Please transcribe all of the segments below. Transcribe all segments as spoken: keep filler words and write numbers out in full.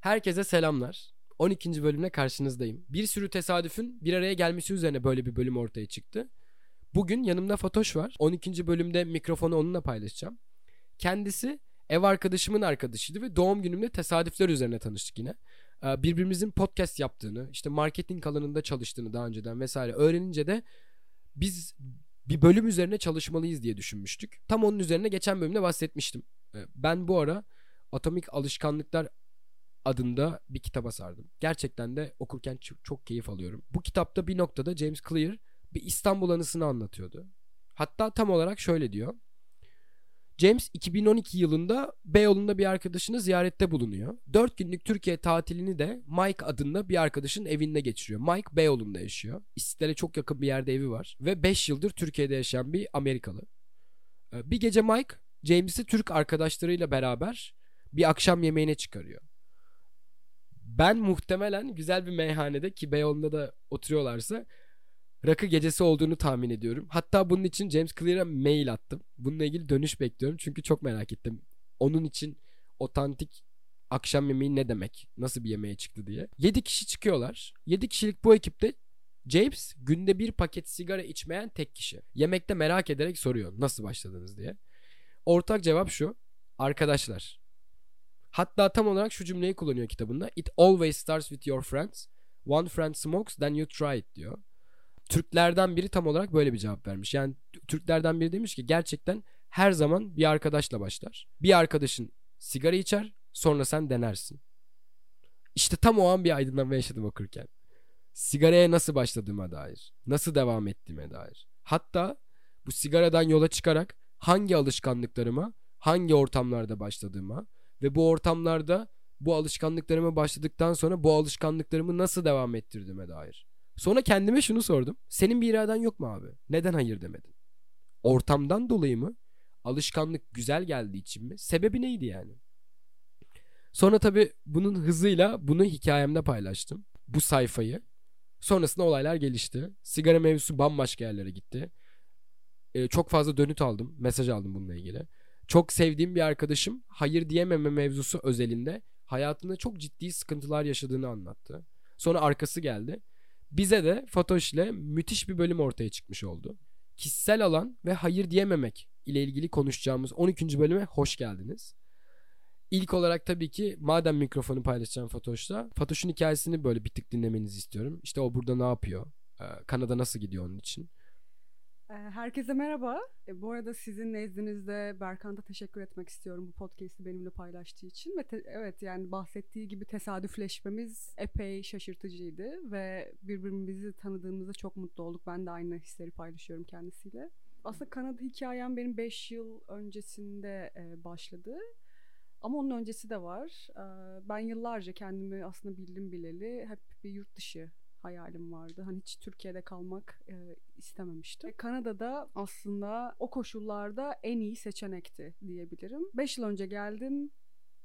Herkese selamlar. on ikinci bölümle karşınızdayım. Bir sürü tesadüfün bir araya gelmesi üzerine böyle bir bölüm ortaya çıktı. Bugün yanımda Fatoş var. on ikinci bölümde mikrofonu onunla paylaşacağım. Kendisi ev arkadaşımın arkadaşıydı ve doğum günümde tesadüfler üzerine tanıştık yine. Birbirimizin podcast yaptığını, işte marketing alanında çalıştığını daha önceden vesaire öğrenince de biz bir bölüm üzerine çalışmalıyız diye düşünmüştük. Tam onun üzerine geçen bölümde bahsetmiştim. Ben bu ara Atomic Alışkanlıklar adında bir kitaba sardım. Gerçekten de okurken çok keyif alıyorum. Bu kitapta bir noktada James Clear bir İstanbul anısını anlatıyordu. Hatta tam olarak şöyle diyor. James iki bin on iki yılında Beyoğlu'nda bir arkadaşını ziyarette bulunuyor. dört günlük Türkiye tatilini de Mike adında bir arkadaşın evinde geçiriyor. Mike Beyoğlu'nda yaşıyor. İstiklal'e çok yakın bir yerde evi var. Ve beş yıldır Türkiye'de yaşayan bir Amerikalı. Bir gece Mike, James'i Türk arkadaşlarıyla beraber bir akşam yemeğine çıkarıyor. Ben muhtemelen güzel bir meyhanede, ki Beyoğlu'nda da oturuyorlarsa, rakı gecesi olduğunu tahmin ediyorum. Hatta bunun için James Clear'a mail attım. Bununla ilgili dönüş bekliyorum çünkü çok merak ettim. Onun için otantik akşam yemeği ne demek? Nasıl bir yemeğe çıktı diye. yedi kişi çıkıyorlar. yedi kişilik bu ekipte James günde bir paket sigara içmeyen tek kişi. Yemekte merak ederek soruyor nasıl başladınız diye. Ortak cevap şu: arkadaşlar. Hatta tam olarak şu cümleyi kullanıyor kitabında. It always starts with your friends. One friend smokes, then you try it diyor. Türklerden biri tam olarak böyle bir cevap vermiş. Yani Türklerden biri demiş ki gerçekten her zaman bir arkadaşla başlar. Bir arkadaşın sigara içer, sonra sen denersin. İşte tam o an bir aydınlanma yaşadım okurken. Sigaraya nasıl başladığıma dair, nasıl devam ettiğime dair. Hatta bu sigaradan yola çıkarak hangi alışkanlıklarıma, hangi ortamlarda başladığıma ve bu ortamlarda bu alışkanlıklarıma başladıktan sonra bu alışkanlıklarımı nasıl devam ettirdiğime dair. Sonra kendime şunu sordum. Senin bir iraden yok mu abi? Neden hayır demedin? Ortamdan dolayı mı? Alışkanlık güzel geldiği için mi? Sebebi neydi yani? Sonra tabii bunun hızıyla bunu hikayemde paylaştım. Bu sayfayı. Sonrasında olaylar gelişti. Sigara mevzusu bambaşka yerlere gitti. Ee, çok fazla dönüt aldım. Mesaj aldım bununla ilgili. Çok sevdiğim bir arkadaşım hayır diyememe mevzusu özelinde hayatında çok ciddi sıkıntılar yaşadığını anlattı. Sonra arkası geldi. Bize de Fatoş ile müthiş bir bölüm ortaya çıkmış oldu. Kişisel alan ve hayır diyememek ile ilgili konuşacağımız on ikinci bölüme hoş geldiniz. İlk olarak tabii ki madem mikrofonu paylaşacağım Fatoş'la, Fatoş'un hikayesini böyle bir tık dinlemenizi istiyorum. İşte o burada ne yapıyor? Kanada nasıl gidiyor onun için? Herkese merhaba. Bu arada sizin nezdinizde Berkan'da teşekkür etmek istiyorum bu podcast'i benimle paylaştığı için. Ve te- evet yani bahsettiği gibi tesadüfleşmemiz epey şaşırtıcıydı ve birbirimizi tanıdığımızda çok mutlu olduk. Ben de aynı hisleri paylaşıyorum kendisiyle. Aslında Kanada hikayem benim beş yıl öncesinde başladı. Ama onun öncesi de var. Ben yıllarca kendimi aslında bildim bileli hep bir yurt dışı hayalim vardı. Hani hiç Türkiye'de kalmak e, istememiştim. Kanada'da aslında o koşullarda en iyi seçenekti diyebilirim. beş yıl önce geldim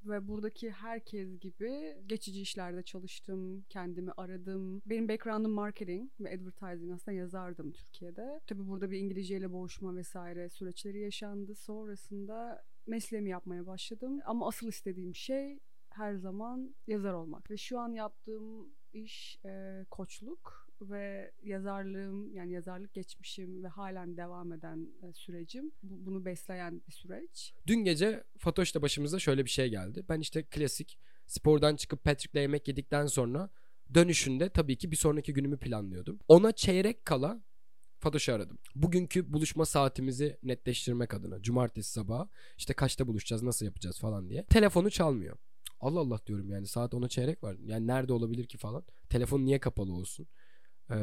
ve buradaki herkes gibi geçici işlerde çalıştım, kendimi aradım. Benim background'ım marketing ve advertising, aslında yazardım Türkiye'de. Tabii burada bir İngilizceyle boğuşma vesaire süreçleri yaşandı. Sonrasında mesleğimi yapmaya başladım. Ama asıl istediğim şey her zaman yazar olmak. Ve şu an yaptığım iş e, koçluk ve yazarlığım, yani yazarlık geçmişim ve halen devam eden e, sürecim. Bu, bunu besleyen bir süreç. Dün gece Fatoş'ta başımıza şöyle bir şey geldi. Ben işte klasik spordan çıkıp Patrick'le yemek yedikten sonra dönüşünde tabii ki bir sonraki günümü planlıyordum. Ona çeyrek kala Fatoş'u aradım. Bugünkü buluşma saatimizi netleştirmek adına. Cumartesi sabahı işte kaçta buluşacağız, nasıl yapacağız falan diye. Telefonu çalmıyor. Allah Allah diyorum yani saat ona çeyrek var. Yani nerede olabilir ki falan. Telefon niye kapalı olsun? Ee,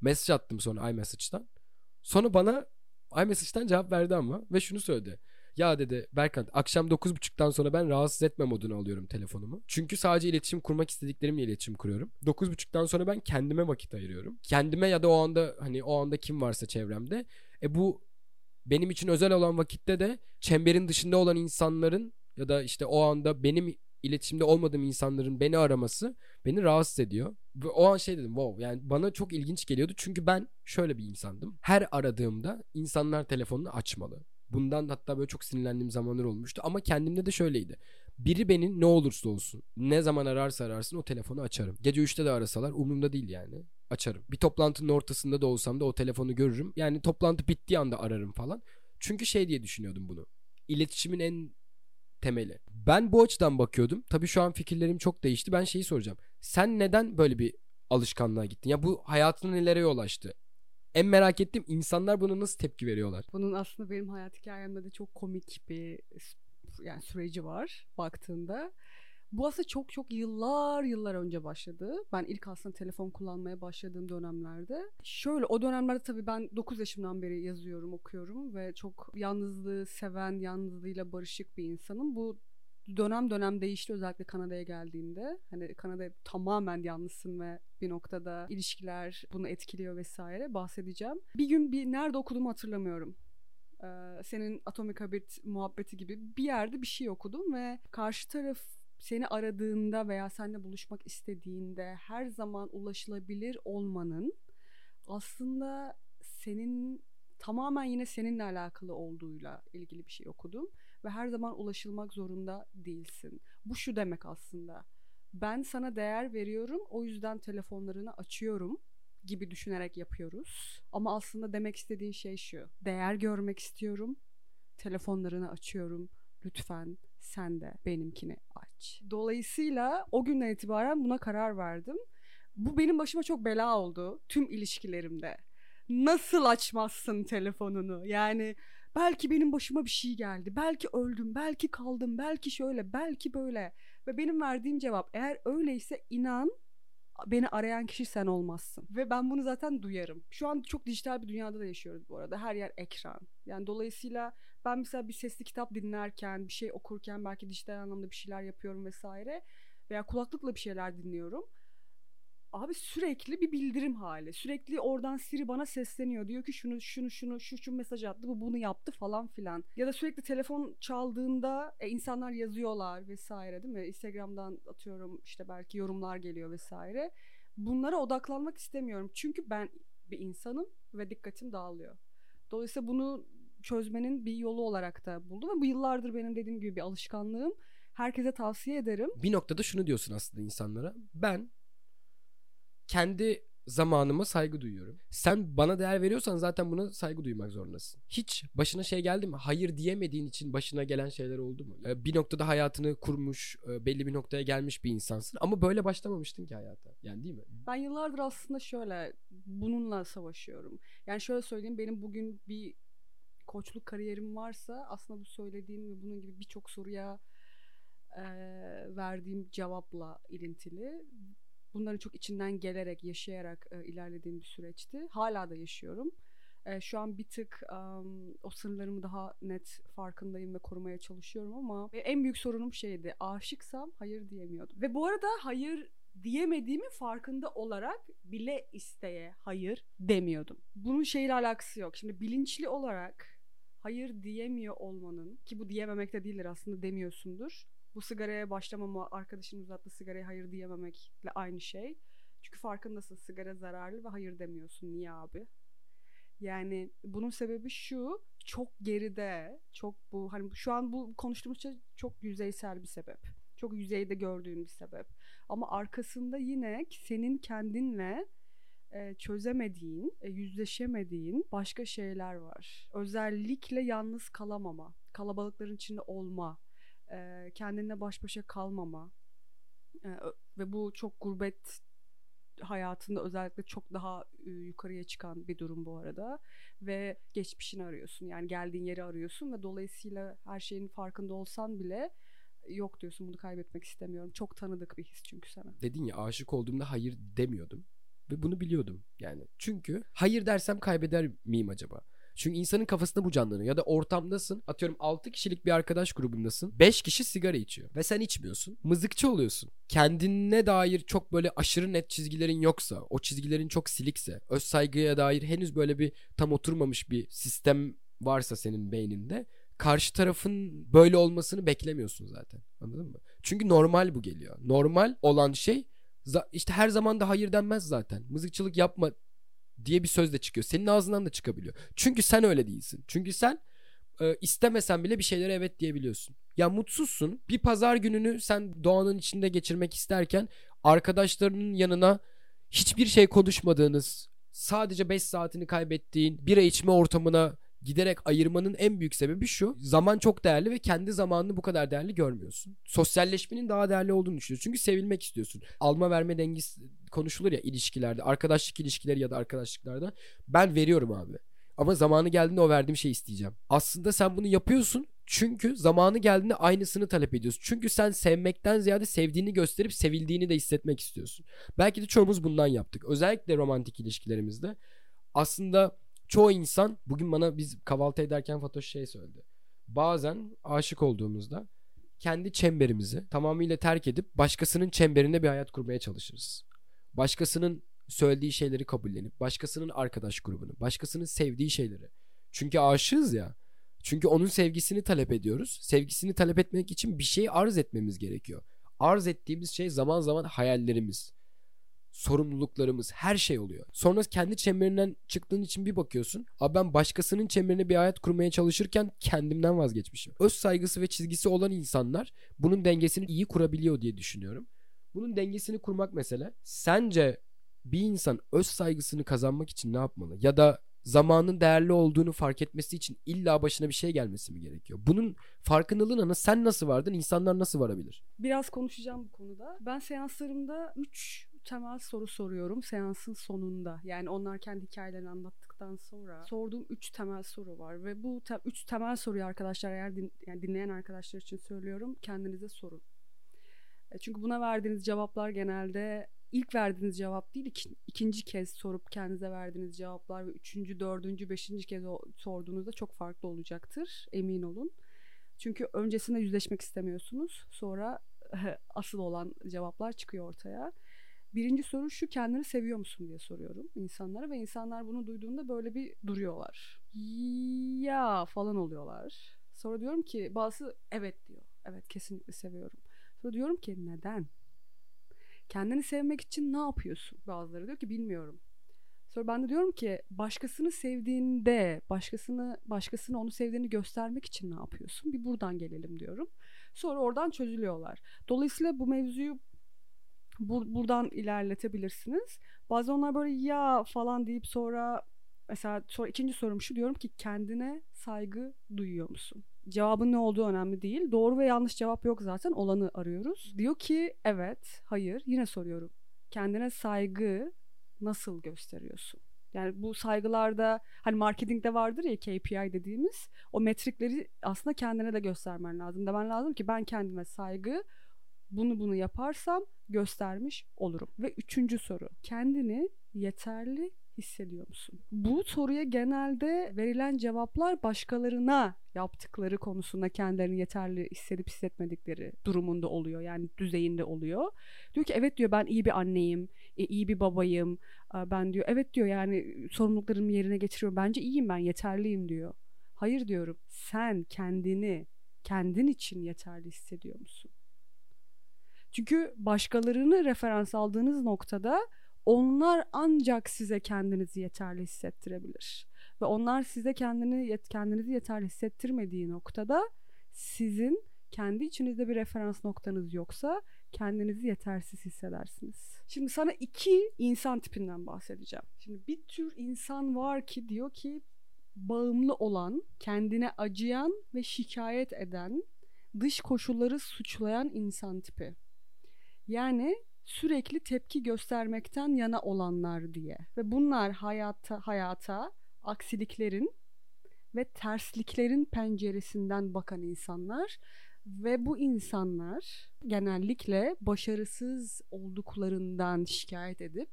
mesaj attım sonra iMessage'dan. Sonra bana iMessage'dan cevap verdi ama. Ve şunu söyledi. Ya dedi Berkant, akşam dokuz buçuktan sonra ben rahatsız etme moduna alıyorum telefonumu. Çünkü sadece iletişim kurmak istediklerimle iletişim kuruyorum. dokuz buçuktan sonra ben kendime vakit ayırıyorum. Kendime ya da o anda hani o anda kim varsa çevremde. E bu benim için özel olan vakitte de çemberin dışında olan insanların ya da işte o anda benim iletişimde olmadığım insanların beni araması beni rahatsız ediyor. Ve o an şey dedim, wow, yani bana çok ilginç geliyordu. Çünkü ben şöyle bir insandım. Her aradığımda insanlar telefonunu açmalı. Bundan hatta böyle çok sinirlendiğim zamanlar olmuştu. Ama kendimde de şöyleydi. Biri beni ne olursa olsun, ne zaman ararsa ararsın o telefonu açarım. Gece üçte de arasalar umurumda değil yani. Açarım. Bir toplantının ortasında da olsam da o telefonu görürüm. Yani toplantı bittiği anda ararım falan. Çünkü şey diye düşünüyordum bunu. İletişimin en temeli. Ben bu açıdan bakıyordum. Tabii şu an fikirlerim çok değişti. Ben şeyi soracağım. Sen neden böyle bir alışkanlığa gittin? Ya bu hayatına nelere yol açtı? En merak ettiğim insanlar buna nasıl tepki veriyorlar? Bunun aslında benim hayat hikayemde de çok komik bir yani süreci var baktığında. Bu aslında çok çok yıllar yıllar önce başladı. Ben ilk aslında telefon kullanmaya başladığım dönemlerde. Şöyle o dönemlerde tabii ben dokuz yaşımdan beri yazıyorum, okuyorum ve çok yalnızlığı seven, yalnızlığıyla barışık bir insanım. Bu dönem dönem değişti, özellikle Kanada'ya geldiğimde. Hani Kanada'ya tamamen yalnızsın ve bir noktada ilişkiler bunu etkiliyor vesaire, bahsedeceğim. Bir gün bir nerede okuduğumu hatırlamıyorum. Ee, senin Atomic Habit muhabbeti gibi bir yerde bir şey okudum ve karşı taraf seni aradığında veya seninle buluşmak istediğinde her zaman ulaşılabilir olmanın aslında senin tamamen yine seninle alakalı olduğuyla ilgili bir şey okudum. Ve her zaman ulaşılmak zorunda değilsin. Bu şu demek aslında. Ben sana değer veriyorum, o yüzden telefonlarını açıyorum gibi düşünerek yapıyoruz. Ama aslında demek istediğin şey şu. Değer görmek istiyorum, telefonlarını açıyorum. Lütfen sen de benimkini aç. Dolayısıyla o günden itibaren buna karar verdim. Bu benim başıma çok bela oldu tüm ilişkilerimde. Nasıl açmazsın telefonunu? Yani... Belki benim başıma bir şey geldi, belki öldüm, belki kaldım, belki şöyle, belki böyle. Ve benim verdiğim cevap, eğer öyleyse inan beni arayan kişi sen olmazsın. Ve ben bunu zaten duyarım. Şu an çok dijital bir dünyada da yaşıyoruz bu arada. Her yer ekran. Yani dolayısıyla ben mesela bir sesli kitap dinlerken, bir şey okurken, belki dijital anlamda bir şeyler yapıyorum vesaire. Veya kulaklıkla bir şeyler dinliyorum. Abi sürekli bir bildirim hali. Sürekli oradan Siri bana sesleniyor. Diyor ki şunu şunu şunu şu şu mesaj attı, bu bunu yaptı falan filan. Ya da sürekli telefon çaldığında e, insanlar yazıyorlar vesaire, değil mi? Instagram'dan atıyorum işte belki yorumlar geliyor vesaire. Bunlara odaklanmak istemiyorum. Çünkü ben bir insanım ve dikkatim dağılıyor. Dolayısıyla bunu çözmenin bir yolu olarak da buldum. Ve bu yıllardır benim dediğim gibi bir alışkanlığım. Herkese tavsiye ederim. Bir noktada şunu diyorsun aslında insanlara. Ben... kendi zamanıma saygı duyuyorum. Sen bana değer veriyorsan zaten buna saygı duymak zorundasın. Hiç başına şey geldi mi? Hayır diyemediğin için başına gelen şeyler oldu mu? Bir noktada hayatını kurmuş, belli bir noktaya gelmiş bir insansın. Ama böyle başlamamıştın ki hayata. Yani değil mi? Ben yıllardır aslında şöyle bununla savaşıyorum. Yani şöyle söyleyeyim, benim bugün bir koçluk kariyerim varsa aslında bu söylediğim ve bunun gibi birçok soruya e, verdiğim cevapla ilintili. Bunların çok içinden gelerek, yaşayarak e, ilerlediğim bir süreçti. Hala da yaşıyorum. E, şu an bir tık e, o sınırlarımı daha net farkındayım ve korumaya çalışıyorum ama en büyük sorunum şeydi. Aşıksam hayır diyemiyordum. Ve bu arada hayır diyemediğimi farkında olarak bile isteye hayır demiyordum. Bunun şeyle alakası yok. Şimdi bilinçli olarak hayır diyemiyor olmanın, ki bu diyememek de değildir aslında, demiyorsundur. Bu sigaraya başlamama, arkadaşının uzattığı sigaraya hayır diyememekle aynı şey. Çünkü farkındasın, sigara zararlı ve hayır demiyorsun. Niye abi? Yani bunun sebebi şu, çok geride, çok bu, hani şu an bu konuştuğumuz şey çok yüzeysel bir sebep. Çok yüzeyde gördüğün bir sebep. Ama arkasında yine senin kendinle e, çözemediğin, e, yüzleşemediğin başka şeyler var. Özellikle yalnız kalamama, kalabalıkların içinde olma, kendinle baş başa kalmama ve bu çok gurbet hayatında özellikle çok daha yukarıya çıkan bir durum bu arada ve geçmişini arıyorsun, yani geldiğin yeri arıyorsun ve dolayısıyla her şeyin farkında olsan bile yok diyorsun, bunu kaybetmek istemiyorum, çok tanıdık bir his çünkü sana. Dedin ya, aşık olduğumda hayır demiyordum ve bunu biliyordum yani, çünkü hayır dersem kaybeder miyim acaba? Çünkü insanın kafasında bu canlanıyor. Ya da ortamdasın. Atıyorum altı kişilik bir arkadaş grubundasın. beş kişi sigara içiyor. Ve sen içmiyorsun. Mızıkçı oluyorsun. Kendine dair çok böyle aşırı net çizgilerin yoksa, o çizgilerin çok silikse, öz saygıya dair henüz böyle bir tam oturmamış bir sistem varsa senin beyninde, karşı tarafın böyle olmasını beklemiyorsun zaten. Anladın mı? Çünkü normal bu geliyor. Normal olan şey işte her zaman da hayır denmez zaten. Mızıkçılık yapma diye bir söz de çıkıyor. Senin ağzından da çıkabiliyor. Çünkü sen öyle değilsin. Çünkü sen e, istemesen bile bir şeylere evet diyebiliyorsun. Ya mutsuzsun. Bir pazar gününü sen doğanın içinde geçirmek isterken arkadaşlarının yanına hiçbir şey konuşmadığınız, sadece beş saatini kaybettiğin bira içme ortamına giderek ayırmanın en büyük sebebi şu: zaman çok değerli ve kendi zamanını bu kadar değerli görmüyorsun. Sosyalleşmenin daha değerli olduğunu düşünüyorsun. Çünkü sevilmek istiyorsun. Alma verme dengesi konuşulur ya ilişkilerde, arkadaşlık ilişkileri ya da arkadaşlıklarda. Ben veriyorum abi, ama zamanı geldiğinde o verdiğim şeyi isteyeceğim. Aslında sen bunu yapıyorsun çünkü zamanı geldiğinde aynısını talep ediyorsun. Çünkü sen sevmekten ziyade sevdiğini gösterip sevildiğini de hissetmek istiyorsun. Belki de çoğumuz bundan yaptık. Özellikle romantik ilişkilerimizde. Aslında çoğu insan, bugün bana biz kahvaltı ederken Fatoş şey söyledi. Bazen aşık olduğumuzda kendi çemberimizi tamamıyla terk edip başkasının çemberinde bir hayat kurmaya çalışırız. Başkasının söylediği şeyleri kabullenip, başkasının arkadaş grubunu, başkasının sevdiği şeyleri. Çünkü aşığız ya. Çünkü onun sevgisini talep ediyoruz. Sevgisini talep etmek için bir şey arz etmemiz gerekiyor. Arz ettiğimiz şey zaman zaman hayallerimiz, sorumluluklarımız, her şey oluyor. Sonra kendi çemberinden çıktığın için bir bakıyorsun, abi ben başkasının çemberine bir hayat kurmaya çalışırken kendimden vazgeçmişim. Öz saygısı ve çizgisi olan insanlar bunun dengesini iyi kurabiliyor diye düşünüyorum. Bunun dengesini kurmak mesele. Sence bir insan öz saygısını kazanmak için ne yapmalı? Ya da zamanın değerli olduğunu fark etmesi için illa başına bir şey gelmesi mi gerekiyor? Bunun farkındalığına sen nasıl vardın? İnsanlar nasıl varabilir? Biraz konuşacağım bu konuda. Ben seanslarımda üç temel soru soruyorum seansın sonunda. Yani onlar kendi hikayelerini anlattıktan sonra sorduğum üç temel soru var. Ve bu te- üç temel soruyu arkadaşlar, eğer din- yani dinleyen arkadaşlar için söylüyorum, kendinize sorun. Çünkü buna verdiğiniz cevaplar genelde İlk verdiğiniz cevap değil, iki, ikinci kez sorup kendinize verdiğiniz cevaplar ve üçüncü, dördüncü, beşinci kez o, sorduğunuzda çok farklı olacaktır. Emin olun. Çünkü öncesinde yüzleşmek istemiyorsunuz. Sonra asıl olan cevaplar çıkıyor ortaya. Birinci soru şu: kendini seviyor musun diye soruyorum insanlara ve insanlar bunu duyduğunda böyle bir duruyorlar. Ya falan oluyorlar. Sonra diyorum ki, bazısı evet diyor. Evet, kesinlikle seviyorum. Sonra diyorum ki neden? Kendini sevmek için ne yapıyorsun? Bazıları diyor ki bilmiyorum. Sonra ben de diyorum ki başkasını sevdiğinde, başkasını başkasını onu sevdiğini göstermek için ne yapıyorsun? Bir buradan gelelim diyorum. Sonra oradan çözülüyorlar. Dolayısıyla bu mevzuyu bu, buradan ilerletebilirsiniz. Bazen onlar böyle ya falan deyip sonra mesela sonra ikinci sorum şu, diyorum ki kendine saygı duyuyor musun? Cevabın ne olduğu önemli değil. Doğru ve yanlış cevap yok zaten. Olanı arıyoruz. Diyor ki evet, hayır. Yine soruyorum. Kendine saygı nasıl gösteriyorsun? Yani bu saygılarda hani marketingde vardır ya K P I dediğimiz o metrikleri aslında kendine de göstermen lazım. Demen lazım ki ben kendime saygı, bunu bunu yaparsam göstermiş olurum. Ve üçüncü soru: kendini yeterli hissediyor musun? Bu soruya genelde verilen cevaplar başkalarına yaptıkları konusunda kendilerini yeterli hissedip hissetmedikleri durumunda oluyor. Yani düzeyinde oluyor. Diyor ki evet diyor, ben iyi bir anneyim, iyi bir babayım. Ben diyor evet diyor, yani sorumluluklarımı yerine getiriyorum. Bence iyiyim, ben yeterliyim diyor. Hayır diyorum. Sen kendini kendin için yeterli hissediyor musun? Çünkü başkalarını referans aldığınız noktada onlar ancak size kendinizi yeterli hissettirebilir. Ve onlar size kendini, kendinizi yeterli hissettirmediği noktada sizin kendi içinizde bir referans noktanız yoksa kendinizi yetersiz hissedersiniz. Şimdi sana iki insan tipinden bahsedeceğim. Şimdi bir tür insan var ki diyor ki bağımlı olan, kendine acıyan ve şikayet eden, dış koşulları suçlayan insan tipi. Yani sürekli tepki göstermekten yana olanlar diye. Ve bunlar hayata, hayata aksiliklerin ve tersliklerin penceresinden bakan insanlar. Ve bu insanlar genellikle başarısız olduklarından şikayet edip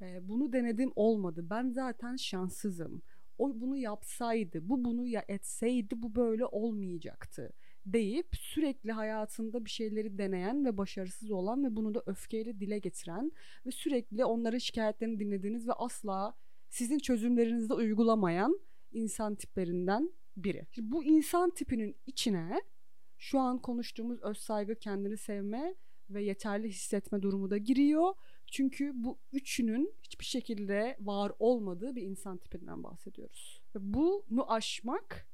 e, bunu denedim olmadı, ben zaten şanssızım, o bunu yapsaydı, bu bunu ya etseydi bu böyle olmayacaktı deyip sürekli hayatında bir şeyleri deneyen ve başarısız olan ve bunu da öfkeyle dile getiren ve sürekli onların şikayetlerini dinlediğiniz ve asla sizin çözümlerinizde uygulamayan insan tiplerinden biri. Şimdi bu insan tipinin içine şu an konuştuğumuz özsaygı, kendini sevme ve yeterli hissetme durumu da giriyor. Çünkü bu üçünün hiçbir şekilde var olmadığı bir insan tipinden bahsediyoruz. Ve bunu aşmak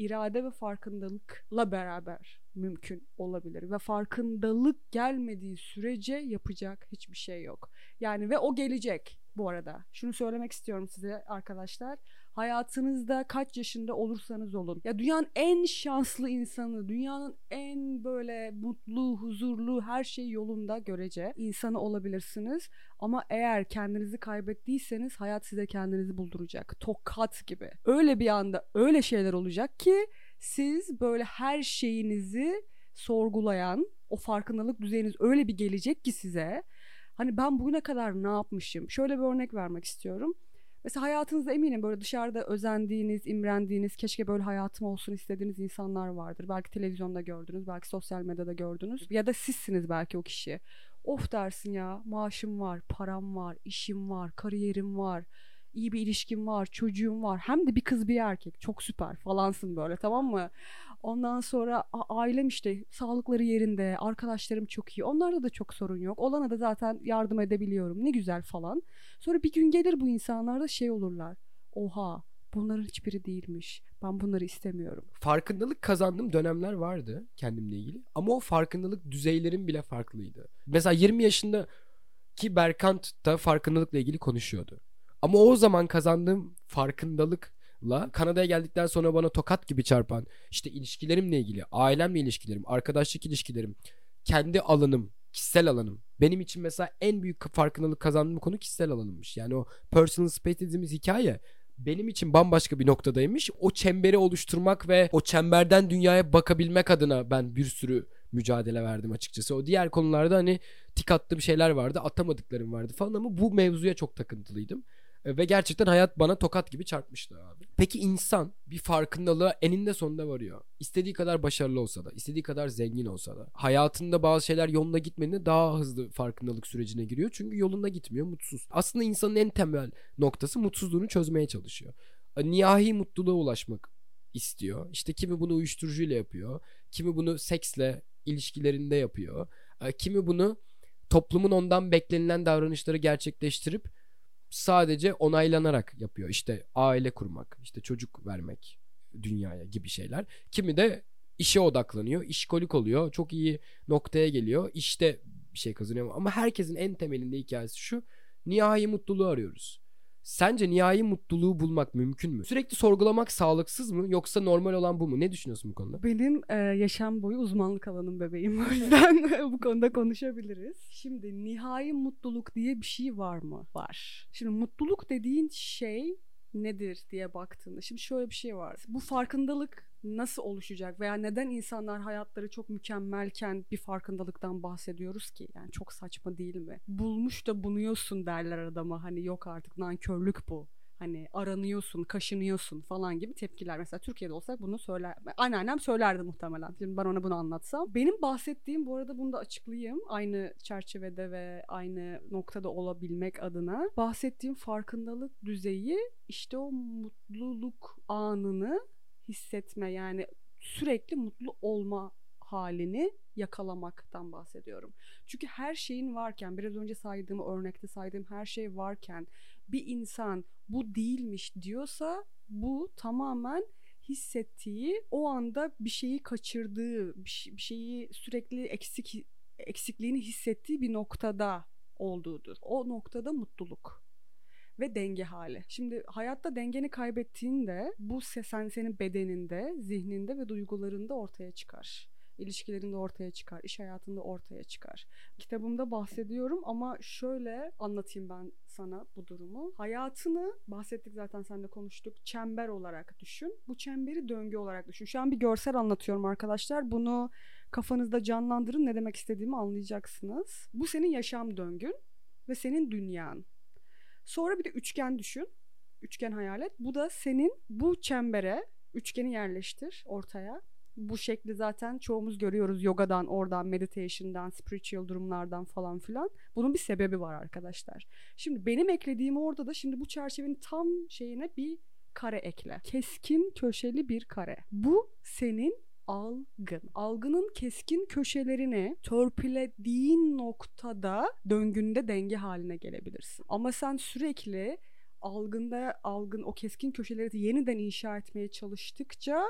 irade ve farkındalıkla beraber mümkün olabilir. Ve farkındalık gelmediği sürece yapacak hiçbir şey yok. Yani ve o gelecek bu arada. Şunu söylemek istiyorum size arkadaşlar. Hayatınızda kaç yaşında olursanız olun. Ya dünyanın en şanslı insanı, dünyanın en böyle mutlu, huzurlu, her şey yolunda görece insanı olabilirsiniz. Ama eğer kendinizi kaybettiyseniz hayat size kendinizi bulduracak. Tokat gibi. Öyle bir anda öyle şeyler olacak ki siz böyle her şeyinizi sorgulayan, o farkındalık düzeyiniz öyle bir gelecek ki size. Hani ben bugüne kadar ne yapmışım? Şöyle bir örnek vermek istiyorum. Mesela hayatınızda eminim böyle dışarıda özendiğiniz, imrendiğiniz, keşke böyle hayatım olsun istediğiniz insanlar vardır. Belki televizyonda gördünüz, belki sosyal medyada gördünüz. Ya da sizsiniz belki o kişi. Of dersin ya, maaşım var, param var, işim var, kariyerim var, iyi bir ilişkim var, çocuğum var. Hem de bir kız bir erkek, çok süper falansın böyle, tamam mı? Ondan sonra ailem işte sağlıkları yerinde, arkadaşlarım çok iyi, onlarda da çok sorun yok, olana da zaten yardım edebiliyorum, ne güzel falan. Sonra bir gün gelir bu insanlar da şey olurlar, oha bunların hiçbiri değilmiş, ben bunları istemiyorum. Farkındalık kazandığım dönemler vardı kendimle ilgili ama o farkındalık düzeylerim bile farklıydı. Mesela yirmi yaşındaki Berkant da farkındalıkla ilgili konuşuyordu ama o zaman kazandığım farkındalık La, Kanada'ya geldikten sonra bana tokat gibi çarpan işte ilişkilerimle ilgili, ailemle ilişkilerim, arkadaşlık ilişkilerim, kendi alanım, kişisel alanım. Benim için mesela en büyük farkındalık kazandığım konu kişisel alanımmış. Yani o personal space dediğimiz hikaye benim için bambaşka bir noktadaymış. O çemberi oluşturmak ve o çemberden dünyaya bakabilmek adına ben bir sürü mücadele verdim açıkçası. O diğer konularda hani tik attığım şeyler vardı, atamadıklarım vardı falan ama bu mevzuya çok takıntılıydım. Ve gerçekten hayat bana tokat gibi çarpmıştı abi. Peki insan bir farkındalığa eninde sonunda varıyor. İstediği kadar başarılı olsa da, istediği kadar zengin olsa da, hayatında bazı şeyler yoluna gitmediğinde daha hızlı farkındalık sürecine giriyor. Çünkü yoluna gitmiyor, mutsuz. Aslında insanın en temel noktası mutsuzluğunu çözmeye çalışıyor. Nihai mutluluğa ulaşmak istiyor. İşte kimi bunu uyuşturucuyla yapıyor, kimi bunu seksle, ilişkilerinde yapıyor, kimi bunu toplumun ondan beklenilen davranışları gerçekleştirip sadece onaylanarak yapıyor. İşte aile kurmak, işte çocuk vermek dünyaya gibi şeyler. Kimi de işe odaklanıyor, işkolik oluyor, çok iyi noktaya geliyor, işte bir şey kazanıyor. Ama herkesin en temelinde hikayesi şu: nihai mutluluğu arıyoruz. Sence nihai mutluluğu bulmak mümkün mü? Sürekli sorgulamak sağlıksız mı? Yoksa normal olan bu mu? Ne düşünüyorsun bu konuda? Benim e, yaşam boyu uzmanlık alanım bebeğim. O yüzden bu konuda konuşabiliriz. Şimdi nihai mutluluk diye bir şey var mı? Var. Şimdi mutluluk dediğin şey nedir diye baktığında. Şimdi şöyle bir şey var. Bu farkındalık nasıl oluşacak? Veya neden insanlar hayatları çok mükemmelken bir farkındalıktan bahsediyoruz ki? Yani çok saçma değil mi? Bulmuş da bunuyorsun derler adama. Hani yok artık, nankörlük bu. Hani aranıyorsun, kaşınıyorsun falan gibi tepkiler. Mesela Türkiye'de olsak bunu söyler. Anneannem söylerdi muhtemelen. Şimdi ben ona bunu anlatsam. Benim bahsettiğim, bu arada bunu da açıklayayım. Aynı çerçevede ve aynı noktada olabilmek adına. Bahsettiğim farkındalık düzeyi işte o mutluluk anını hissetme, yani sürekli mutlu olma halini yakalamaktan bahsediyorum. Çünkü her şeyin varken, biraz önce saydığım örnekte saydığım her şey varken bir insan bu değilmiş diyorsa, bu tamamen hissettiği, o anda bir şeyi kaçırdığı, bir şeyi sürekli eksik eksikliğini hissettiği bir noktada olduğudur. O noktada mutluluk ve denge hali. Şimdi hayatta dengeni kaybettiğinde bu sen, senin bedeninde, zihninde ve duygularında ortaya çıkar. İlişkilerinde ortaya çıkar, iş hayatında ortaya çıkar. Kitabımda bahsediyorum ama şöyle anlatayım ben sana bu durumu. Hayatını, bahsettik zaten, seninle konuştuk, çember olarak düşün. Bu çemberi döngü olarak düşün. Şu an bir görsel anlatıyorum arkadaşlar. Bunu kafanızda canlandırın, ne demek istediğimi anlayacaksınız. Bu senin yaşam döngün ve senin dünyan. Sonra bir de üçgen düşün. Üçgen hayal et. Bu da senin, bu çembere üçgeni yerleştir ortaya. Bu şekli zaten çoğumuz görüyoruz yogadan, oradan, meditation'dan, spiritual durumlardan falan filan. Bunun bir sebebi var arkadaşlar. Şimdi benim eklediğim orada da, şimdi bu çerçevenin tam şeyine bir kare ekle. Keskin köşeli bir kare. Bu senin algın. Algının keskin köşelerini törpülediğin noktada döngünde denge haline gelebilirsin. Ama sen sürekli algında, algın o keskin köşeleri yeniden inşa etmeye çalıştıkça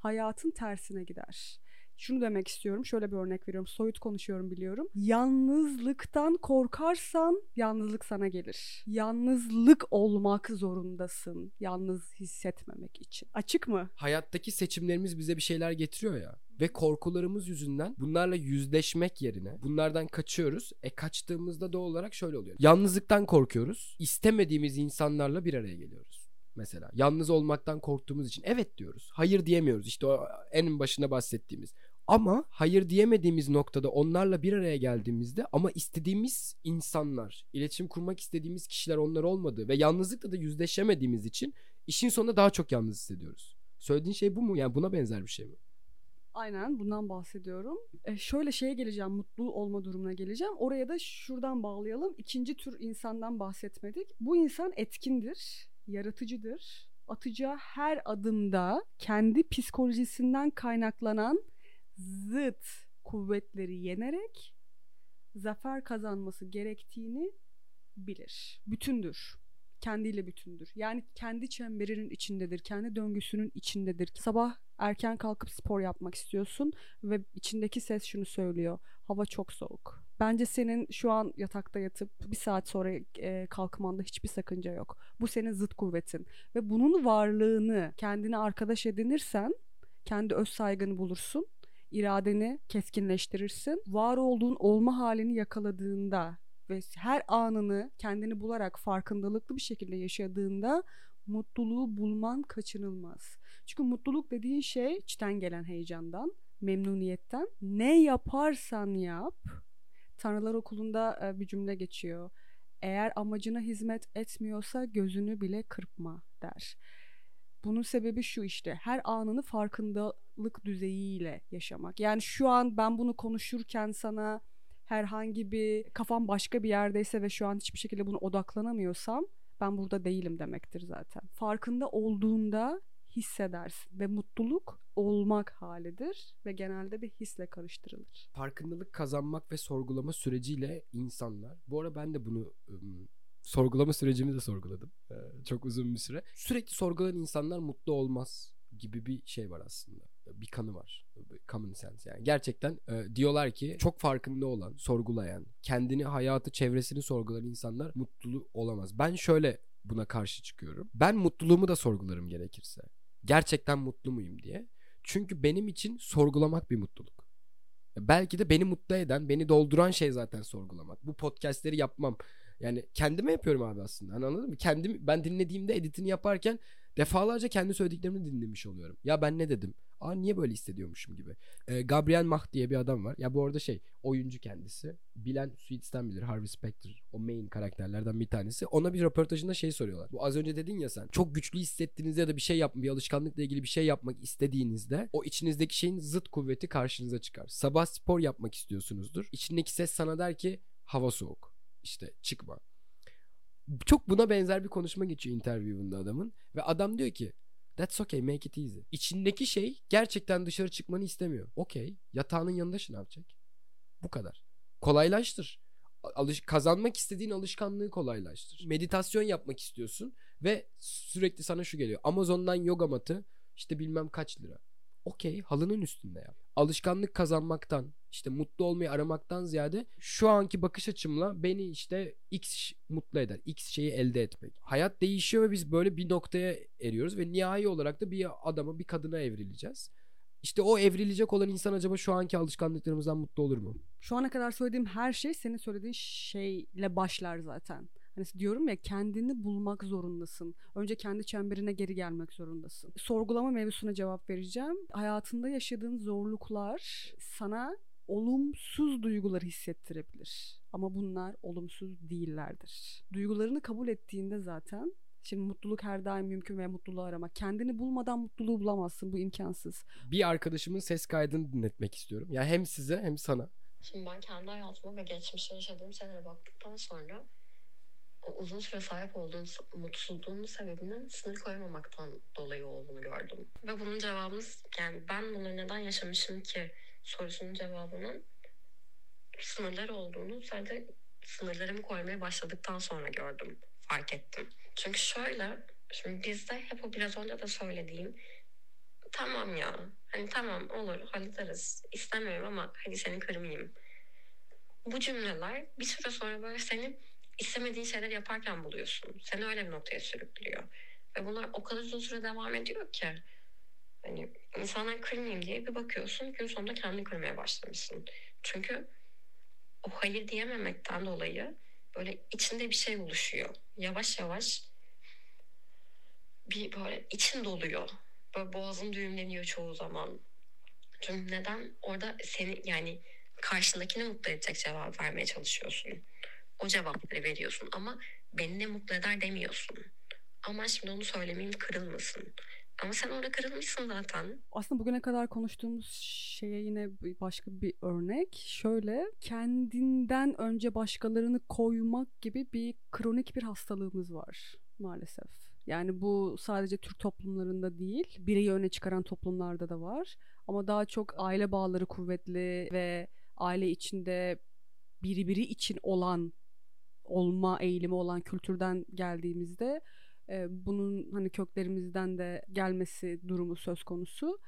hayatın tersine gider. Şunu demek istiyorum, şöyle bir örnek veriyorum, soyut konuşuyorum biliyorum. Yalnızlıktan korkarsan yalnızlık sana gelir. Yalnızlık olmak zorundasın, yalnız hissetmemek için. Açık mı? Hayattaki seçimlerimiz bize bir şeyler getiriyor ya. Ve korkularımız yüzünden bunlarla yüzleşmek yerine bunlardan kaçıyoruz. E kaçtığımızda doğal olarak şöyle oluyor. Yalnızlıktan korkuyoruz, istemediğimiz insanlarla bir araya geliyoruz. Mesela yalnız olmaktan korktuğumuz için evet diyoruz. Hayır diyemiyoruz. İşte o en başında bahsettiğimiz. Ama hayır diyemediğimiz noktada onlarla bir araya geldiğimizde ama istediğimiz insanlar, iletişim kurmak istediğimiz kişiler onlar olmadığı ve yalnızlıkla da yüzleşemediğimiz için işin sonunda daha çok yalnız hissediyoruz. Söylediğin şey bu mu? Yani buna benzer bir şey mi? Aynen bundan bahsediyorum. E şöyle şeye geleceğim, mutlu olma durumuna geleceğim. Oraya da şuradan bağlayalım. İkinci tür insandan bahsetmedik. Bu insan etkindir, yaratıcıdır. Atacağı her adımda kendi psikolojisinden kaynaklanan zıt kuvvetleri yenerek zafer kazanması gerektiğini bilir. Bütündür. Kendiyle bütündür. Yani kendi çemberinin içindedir. Kendi döngüsünün içindedir. Sabah erken kalkıp spor yapmak istiyorsun ve içindeki ses şunu söylüyor. Hava çok soğuk. Bence senin şu an yatakta yatıp bir saat sonra e, kalkmanda hiçbir sakınca yok. Bu senin zıt kuvvetin. Ve bunun varlığını kendine arkadaş edinirsen kendi öz saygını bulursun. İradeni keskinleştirirsin. Var olduğun olma halini yakaladığında ve her anını kendini bularak farkındalıklı bir şekilde yaşadığında mutluluğu bulman kaçınılmaz. Çünkü mutluluk dediğin şey içten gelen heyecandan, memnuniyetten. Ne yaparsan yap. Tanrılar Okulu'nda bir cümle geçiyor. Eğer amacına hizmet etmiyorsa gözünü bile kırpma der. Bunun sebebi şu işte. Her anını farkındalık düzeyiyle yaşamak. Yani şu an ben bunu konuşurken sana herhangi bir kafam başka bir yerdeyse ve şu an hiçbir şekilde buna odaklanamıyorsam ben burada değilim demektir zaten. Farkında olduğunda hissedersin ve mutluluk olmak halidir ve genelde de hisle karıştırılır. Farkındalık kazanmak ve sorgulama süreciyle insanlar, bu ara ben de bunu ım, sorgulama sürecimi de sorguladım ee, çok uzun bir süre. Sürekli sorgulayan insanlar mutlu olmaz gibi bir şey var aslında. Bir kanı var. Common sense yani. Gerçekten e, diyorlar ki çok farkında olan, sorgulayan, kendini, hayatı, çevresini sorgulayan insanlar mutlu olamaz. Ben şöyle buna karşı çıkıyorum. Ben mutluluğumu da sorgularım gerekirse. Gerçekten mutlu muyum diye. Çünkü benim için sorgulamak bir mutluluk. Belki de beni mutlu eden, beni dolduran şey zaten sorgulamak. Bu podcastleri yapmam. Yani kendime yapıyorum abi aslında. Hani anladın mı? Kendim, ben dinlediğimde editini yaparken defalarca kendi söylediklerimi dinlemiş oluyorum. Ya ben ne dedim? Aa niye böyle hissediyormuşum gibi. Ee, Gabriel Macht diye bir adam var. Ya bu arada şey oyuncu kendisi. Bilen Suits'ten bilir. Harvey Specter o main karakterlerden bir tanesi. Ona bir röportajında şey soruyorlar. Bu az önce dedin ya sen. Çok güçlü hissettiğinizde ya da bir şey yapmak, bir alışkanlıkla ilgili bir şey yapmak istediğinizde o içinizdeki şeyin zıt kuvveti karşınıza çıkar. Sabah spor yapmak istiyorsunuzdur. İçindeki ses sana der ki hava soğuk. İşte çıkma. Çok buna benzer bir konuşma geçiyor interview'unda adamın. Ve adam diyor ki that's okay, make it easy. İçindeki şey gerçekten dışarı çıkmanı istemiyor. Okey, yatağının yanında şınav yapacak. Bu kadar. Kolaylaştır. Alış- kazanmak istediğin alışkanlığı kolaylaştır. Meditasyon yapmak istiyorsun ve sürekli sana şu geliyor. Amazon'dan yoga matı işte bilmem kaç lira. Okey, halının üstünde yap. Alışkanlık kazanmaktan, işte mutlu olmayı aramaktan ziyade şu anki bakış açımla beni işte X mutlu eder. X şeyi elde etmek. Hayat değişiyor ve biz böyle bir noktaya eriyoruz ve nihai olarak da bir adama, bir kadına evrileceğiz. İşte o evrilecek olan insan acaba şu anki alışkanlıklarımızdan mutlu olur mu? Şu ana kadar söylediğim her şey senin söylediğin şeyle başlar zaten. Hani diyorum ya kendini bulmak zorundasın. Önce kendi çemberine geri gelmek zorundasın. Sorgulama mevzusuna cevap vereceğim. Hayatında yaşadığın zorluklar sana olumsuz duyguları hissettirebilir. Ama bunlar olumsuz değillerdir. Duygularını kabul ettiğinde zaten, şimdi mutluluk her daim mümkün ve mutluluğu aramak. Kendini bulmadan mutluluğu bulamazsın. Bu imkansız. Bir arkadaşımın ses kaydını dinletmek istiyorum. Ya yani hem size hem sana. Şimdi ben kendi hayatıma ve geçmişte yaşadığım senelere baktıktan sonra o uzun süre sahip olduğum mutsuzluğun sebebinin sınır koymamaktan dolayı olduğunu gördüm. Ve bunun cevabını, yani ben bunları neden yaşamışım ki sorusunun cevabının sınırlar olduğunu sadece sınırlarımı koymaya başladıktan sonra gördüm, fark ettim. Çünkü şöyle, şimdi bizde hep o biraz önce de söylediğim tamam ya. Hani tamam olur hallederiz. İstemiyorum ama hadi seni kırmayayım. Bu cümleler bir süre sonra böyle seni istemediğin şeyler yaparken buluyorsun. Seni öyle bir noktaya sürüklüyor. Ve bunlar o kadar uzun süre devam ediyor ki. Hani insanlar kırmayayım diye bir bakıyorsun. Gün sonunda kendini kırmaya başlamışsın. Çünkü o hayır diyememekten dolayı böyle içinde bir şey oluşuyor. Yavaş yavaş bir böyle için doluyor. Böyle boğazın düğümleniyor çoğu zaman. Çünkü neden? Orada seni yani karşındakini mutlu edecek cevap vermeye çalışıyorsun. O cevapları veriyorsun ama beni ne mutlu eder demiyorsun. Ama şimdi onu söylemeyeyim kırılmasın. Ama sen orada kırılmışsın zaten. Aslında bugüne kadar konuştuğumuz şeye yine başka bir örnek. Şöyle, kendinden önce başkalarını koymak gibi bir kronik bir hastalığımız var maalesef. Yani bu sadece Türk toplumlarında değil, bireyi öne çıkaran toplumlarda da var. Ama daha çok aile bağları kuvvetli ve aile içinde biri biri için olan, olma eğilimi olan kültürden geldiğimizde e, bunun hani köklerimizden de gelmesi durumu söz konusu.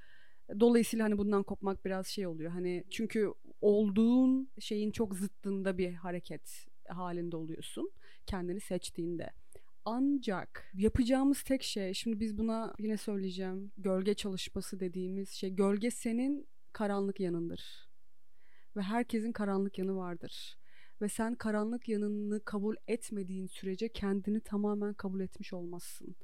Dolayısıyla hani bundan kopmak biraz şey oluyor. Hani çünkü olduğun şeyin çok zıttında bir hareket halinde oluyorsun kendini seçtiğinde. Ancak yapacağımız tek şey, şimdi biz buna yine söyleyeceğim, gölge çalışması dediğimiz şey, gölge senin karanlık yanındır. Ve herkesin karanlık yanı vardır. Ve sen karanlık yanını kabul etmediğin sürece kendini tamamen kabul etmiş olmazsın.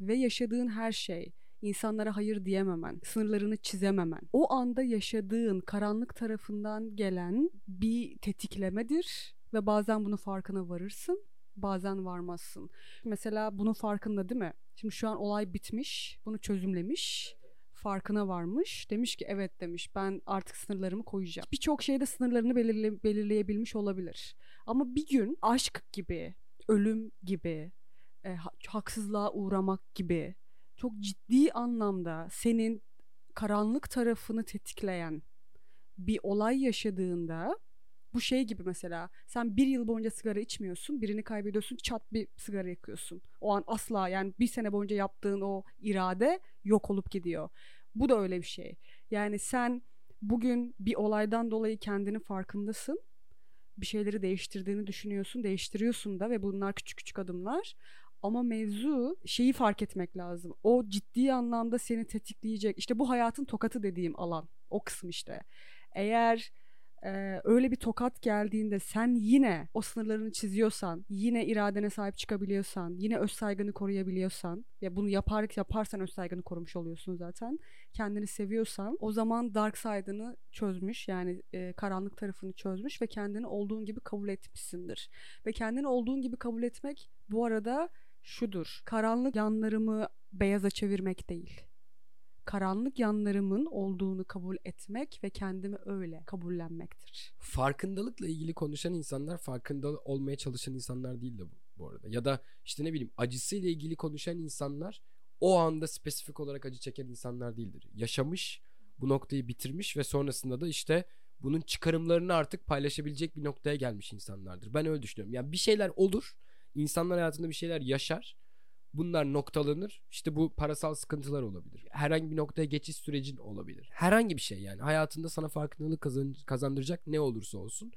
Ve yaşadığın her şey, insanlara hayır diyememen, sınırlarını çizememen, o anda yaşadığın karanlık tarafından gelen bir tetiklemedir. Ve bazen bunun farkına varırsın. Bazen varmazsın. Mesela bunun farkında değil mi? Şimdi şu an olay bitmiş, bunu çözümlemiş, farkına varmış. Demiş ki evet demiş, ben artık sınırlarımı koyacağım. Birçok şeyde sınırlarını belirle- belirleyebilmiş olabilir. Ama bir gün aşk gibi, ölüm gibi, e, haksızlığa uğramak gibi çok ciddi anlamda senin karanlık tarafını tetikleyen bir olay yaşadığında, bu şey gibi mesela, sen bir yıl boyunca sigara içmiyorsun, birini kaybediyorsun, çat bir sigara yakıyorsun. O an asla, yani bir sene boyunca yaptığın o irade yok olup gidiyor. Bu da öyle bir şey. Yani sen bugün bir olaydan dolayı kendinin farkındasın. Bir şeyleri değiştirdiğini düşünüyorsun, değiştiriyorsun da ve bunlar küçük küçük adımlar. Ama mevzu şeyi fark etmek lazım. O ciddi anlamda seni tetikleyecek, işte bu hayatın tokatı dediğim alan, o kısım işte. Eğer Ee, öyle bir tokat geldiğinde sen yine o sınırlarını çiziyorsan, yine iradene sahip çıkabiliyorsan, yine öz saygını koruyabiliyorsan, ya bunu yaparak yaparsan öz saygını korumuş oluyorsun zaten, kendini seviyorsan, o zaman dark side'ını çözmüş, yani e, karanlık tarafını çözmüş ve kendini olduğun gibi kabul etmişsindir. Ve kendini olduğun gibi kabul etmek bu arada şudur: karanlık yanlarımı beyaza çevirmek değil. Karanlık yanlarımın olduğunu kabul etmek ve kendimi öyle kabullenmektir. Farkındalıkla ilgili konuşan insanlar farkında olmaya çalışan insanlar değil de bu, bu arada. Ya da işte ne bileyim, acısıyla ilgili konuşan insanlar o anda spesifik olarak acı çeken insanlar değildir. Yaşamış, bu noktayı bitirmiş ve sonrasında da işte bunun çıkarımlarını artık paylaşabilecek bir noktaya gelmiş insanlardır. Ben öyle düşünüyorum. Yani bir şeyler olur, insanlar hayatında bir şeyler yaşar. Bunlar noktalanır. İşte bu parasal sıkıntılar olabilir. Herhangi bir noktaya geçiş sürecin olabilir. Herhangi bir şey yani. Hayatında sana farkındalık kazandıracak ne olursa olsun.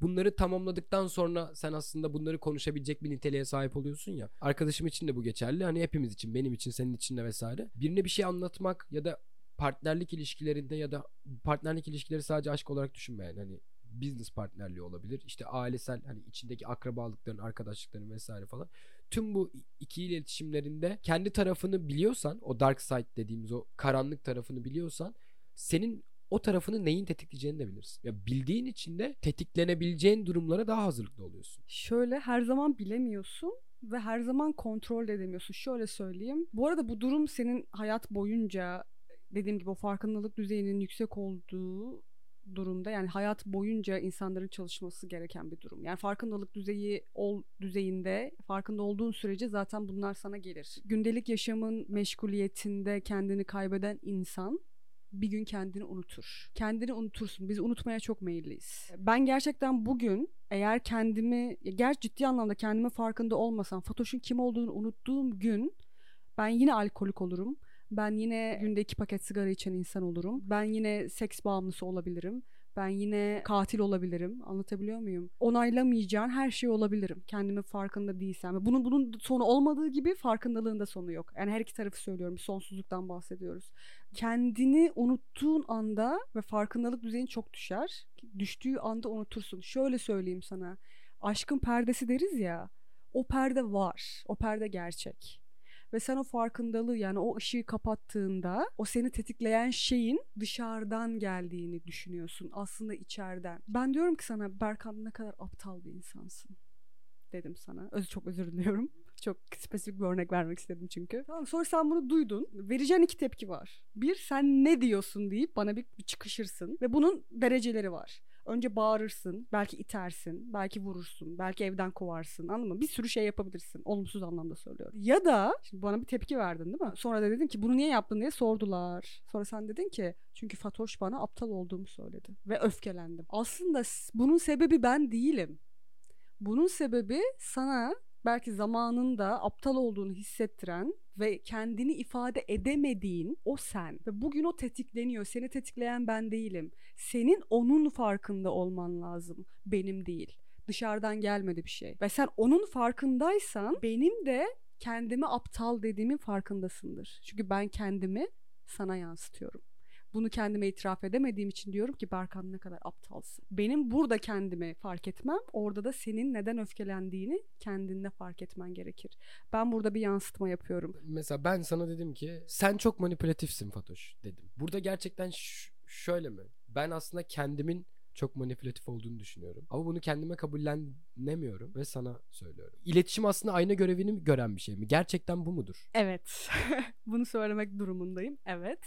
Bunları tamamladıktan sonra sen aslında bunları konuşabilecek bir niteliğe sahip oluyorsun ya. Arkadaşım için de bu geçerli. Hani hepimiz için, benim için, senin için de vesaire. Birine bir şey anlatmak ya da partnerlik ilişkilerinde ya da partnerlik ilişkileri sadece aşk olarak düşünmeyen, hani business partnerliği olabilir. İşte ailesel, hani içindeki akrabalıkların, arkadaşlıkların vesaire falan. Tüm bu ikili iletişimlerinde kendi tarafını biliyorsan, o dark side dediğimiz o karanlık tarafını biliyorsan, senin o tarafını neyin tetikleyeceğini de bilirsin. Ya bildiğin için de tetiklenebileceğin durumlara daha hazırlıklı oluyorsun. Şöyle, her zaman bilemiyorsun ve her zaman kontrol edemiyorsun. Şöyle söyleyeyim. Bu arada bu durum senin hayat boyunca, dediğim gibi o farkındalık düzeyinin yüksek olduğu durumda, yani hayat boyunca insanların çalışması gereken bir durum. Yani farkındalık düzeyi ol düzeyinde farkında olduğun sürece zaten bunlar sana gelir. Gündelik yaşamın meşguliyetinde kendini kaybeden insan bir gün kendini unutur. Kendini unutursun. Biz unutmaya çok meyilliyiz. Ben gerçekten bugün eğer kendimi, gerçi ciddi anlamda kendime farkında olmasam, Fatoş'un kim olduğunu unuttuğum gün ben yine alkolik olurum. Ben yine günde iki paket sigara içen insan olurum. Ben yine seks bağımlısı olabilirim. Ben yine katil olabilirim. Anlatabiliyor muyum? Onaylamayacağın her şey olabilirim. Kendimi farkında değilsem. Bunun bunun sonu olmadığı gibi farkındalığın da sonu yok. Yani her iki tarafı söylüyorum. Sonsuzluktan bahsediyoruz. Kendini unuttuğun anda ve farkındalık düzeyin çok düşer. Düştüğü anda unutursun. Şöyle söyleyeyim sana. Aşkın perdesi deriz ya. O perde var. O perde gerçek. Ve sen o farkındalığı, yani o ışığı kapattığında o seni tetikleyen şeyin dışarıdan geldiğini düşünüyorsun. Aslında içeriden. Ben diyorum ki sana, Berkan ne kadar aptal bir insansın dedim sana. Öz, çok özür diliyorum. Çok spesifik bir örnek vermek istedim çünkü. Tamam, sonra sen bunu duydun. Vereceğin iki tepki var. Bir, sen ne diyorsun deyip bana bir çıkışırsın. Ve bunun dereceleri var. Önce bağırırsın, belki itersin, belki vurursun, belki evden kovarsın, anladın mı? Bir sürü şey yapabilirsin, olumsuz anlamda söylüyorum. Ya da, şimdi bana bir tepki verdin değil mi? Sonra da dedin ki bunu niye yaptın diye sordular. Sonra sen dedin ki çünkü Fatoş bana aptal olduğumu söyledi ve öfkelendim. Aslında bunun sebebi ben değilim. Bunun sebebi sana belki zamanında aptal olduğunu hissettiren ve kendini ifade edemediğin o sen. Ve bugün o tetikleniyor. Seni tetikleyen ben değilim. Senin onun farkında olman lazım. Benim değil. Dışarıdan gelmedi bir şey. Ve sen onun farkındaysan, benim de kendimi aptal dediğimin farkındasındır. Çünkü ben kendimi sana yansıtıyorum. Bunu kendime itiraf edemediğim için diyorum ki Berkan ne kadar aptalsın. Benim burada kendimi fark etmem, orada da senin neden öfkelendiğini kendinde fark etmen gerekir. Ben burada bir yansıtma yapıyorum. Mesela ben sana dedim ki sen çok manipülatifsin Fatoş dedim. Burada gerçekten ş- şöyle mi? Ben aslında kendimin çok manipülatif olduğunu düşünüyorum. Ama bunu kendime kabullenemiyorum ve sana söylüyorum. İletişim aslında ayna görevini gören bir şey mi? Gerçekten bu mudur? Evet. Bunu söylemek durumundayım. Evet.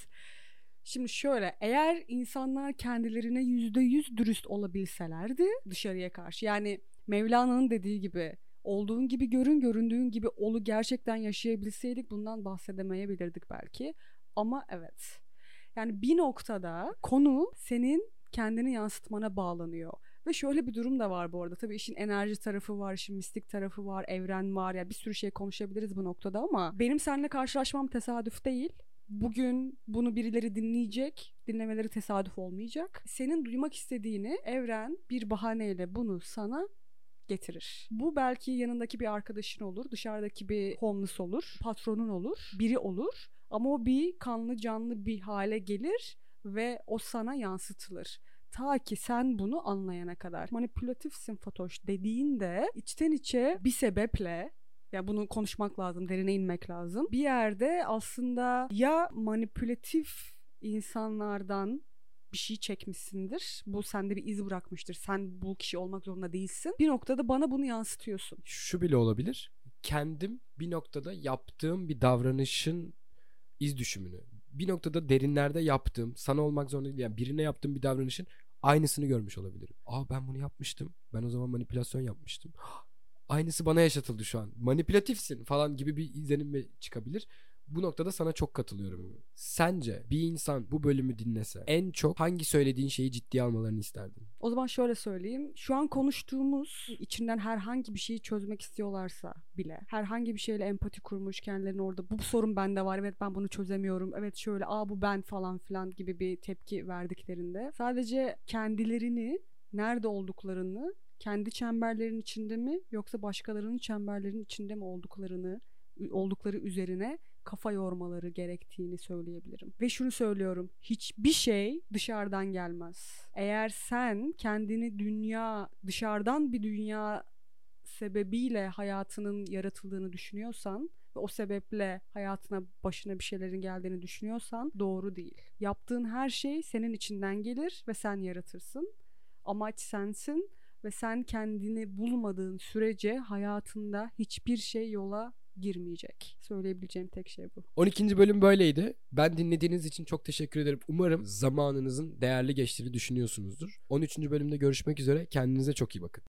Şimdi şöyle, eğer insanlar kendilerine yüzde yüz dürüst olabilselerdi dışarıya karşı, yani Mevlana'nın dediği gibi olduğun gibi görün, göründüğün gibi olu gerçekten yaşayabilseydik bundan bahsedemeyebilirdik belki. Ama evet, yani bir noktada konu senin kendini yansıtmana bağlanıyor. Ve şöyle bir durum da var bu arada. Tabii işin enerji tarafı var, işin mistik tarafı var, evren var. Yani bir sürü şey konuşabiliriz bu noktada ama benim seninle karşılaşmam tesadüf değil. Bugün bunu birileri dinleyecek, dinlemeleri tesadüf olmayacak. Senin duymak istediğini evren bir bahaneyle bunu sana getirir. Bu belki yanındaki bir arkadaşın olur, dışarıdaki bir homeless olur, patronun olur, biri olur. Ama o bir kanlı canlı bir hale gelir ve o sana yansıtılır. Ta ki sen bunu anlayana kadar. Manipülatifsin Fatoş dediğinde içten içe bir sebeple, yani bunu konuşmak lazım, derine inmek lazım. Bir yerde aslında ya manipülatif insanlardan bir şey çekmişsindir. Bu sende bir iz bırakmıştır. Sen bu kişi olmak zorunda değilsin. Bir noktada bana bunu yansıtıyorsun. Şu bile olabilir. Kendim bir noktada yaptığım bir davranışın iz düşümünü, bir noktada derinlerde yaptığım, sana olmak zorunda değil, yani birine yaptığım bir davranışın aynısını görmüş olabilirim. Aa, ben bunu yapmıştım. Ben o zaman manipülasyon yapmıştım. Aynısı bana yaşatıldı şu an. Manipülatifsin falan gibi bir izlenim çıkabilir. Bu noktada sana çok katılıyorum. Sence bir insan bu bölümü dinlese en çok hangi söylediğin şeyi ciddiye almalarını isterdin? O zaman şöyle söyleyeyim. Şu an konuştuğumuz, içinden herhangi bir şeyi çözmek istiyorlarsa bile, herhangi bir şeyle empati kurmuş, kendilerine orada bu sorun bende var, evet ben bunu çözemiyorum, evet şöyle, aa bu ben falan filan gibi bir tepki verdiklerinde sadece kendilerini, nerede olduklarını, kendi çemberlerin içinde mi yoksa başkalarının çemberlerin içinde mi olduklarını, oldukları üzerine kafa yormaları gerektiğini söyleyebilirim. Ve şunu söylüyorum, hiçbir şey dışarıdan gelmez. Eğer sen kendini dünya, dışarıdan bir dünya sebebiyle hayatının yaratıldığını düşünüyorsan ve o sebeple hayatına, başına bir şeylerin geldiğini düşünüyorsan doğru değil. Yaptığın her şey senin içinden gelir ve sen yaratırsın. Amaç sensin. Ve sen kendini bulmadığın sürece hayatında hiçbir şey yola girmeyecek. Söyleyebileceğim tek şey bu. on ikinci bölüm böyleydi. Ben dinlediğiniz için çok teşekkür ederim. Umarım zamanınızın değerli geçtiğini düşünüyorsunuzdur. on üçüncü bölümde görüşmek üzere. Kendinize çok iyi bakın.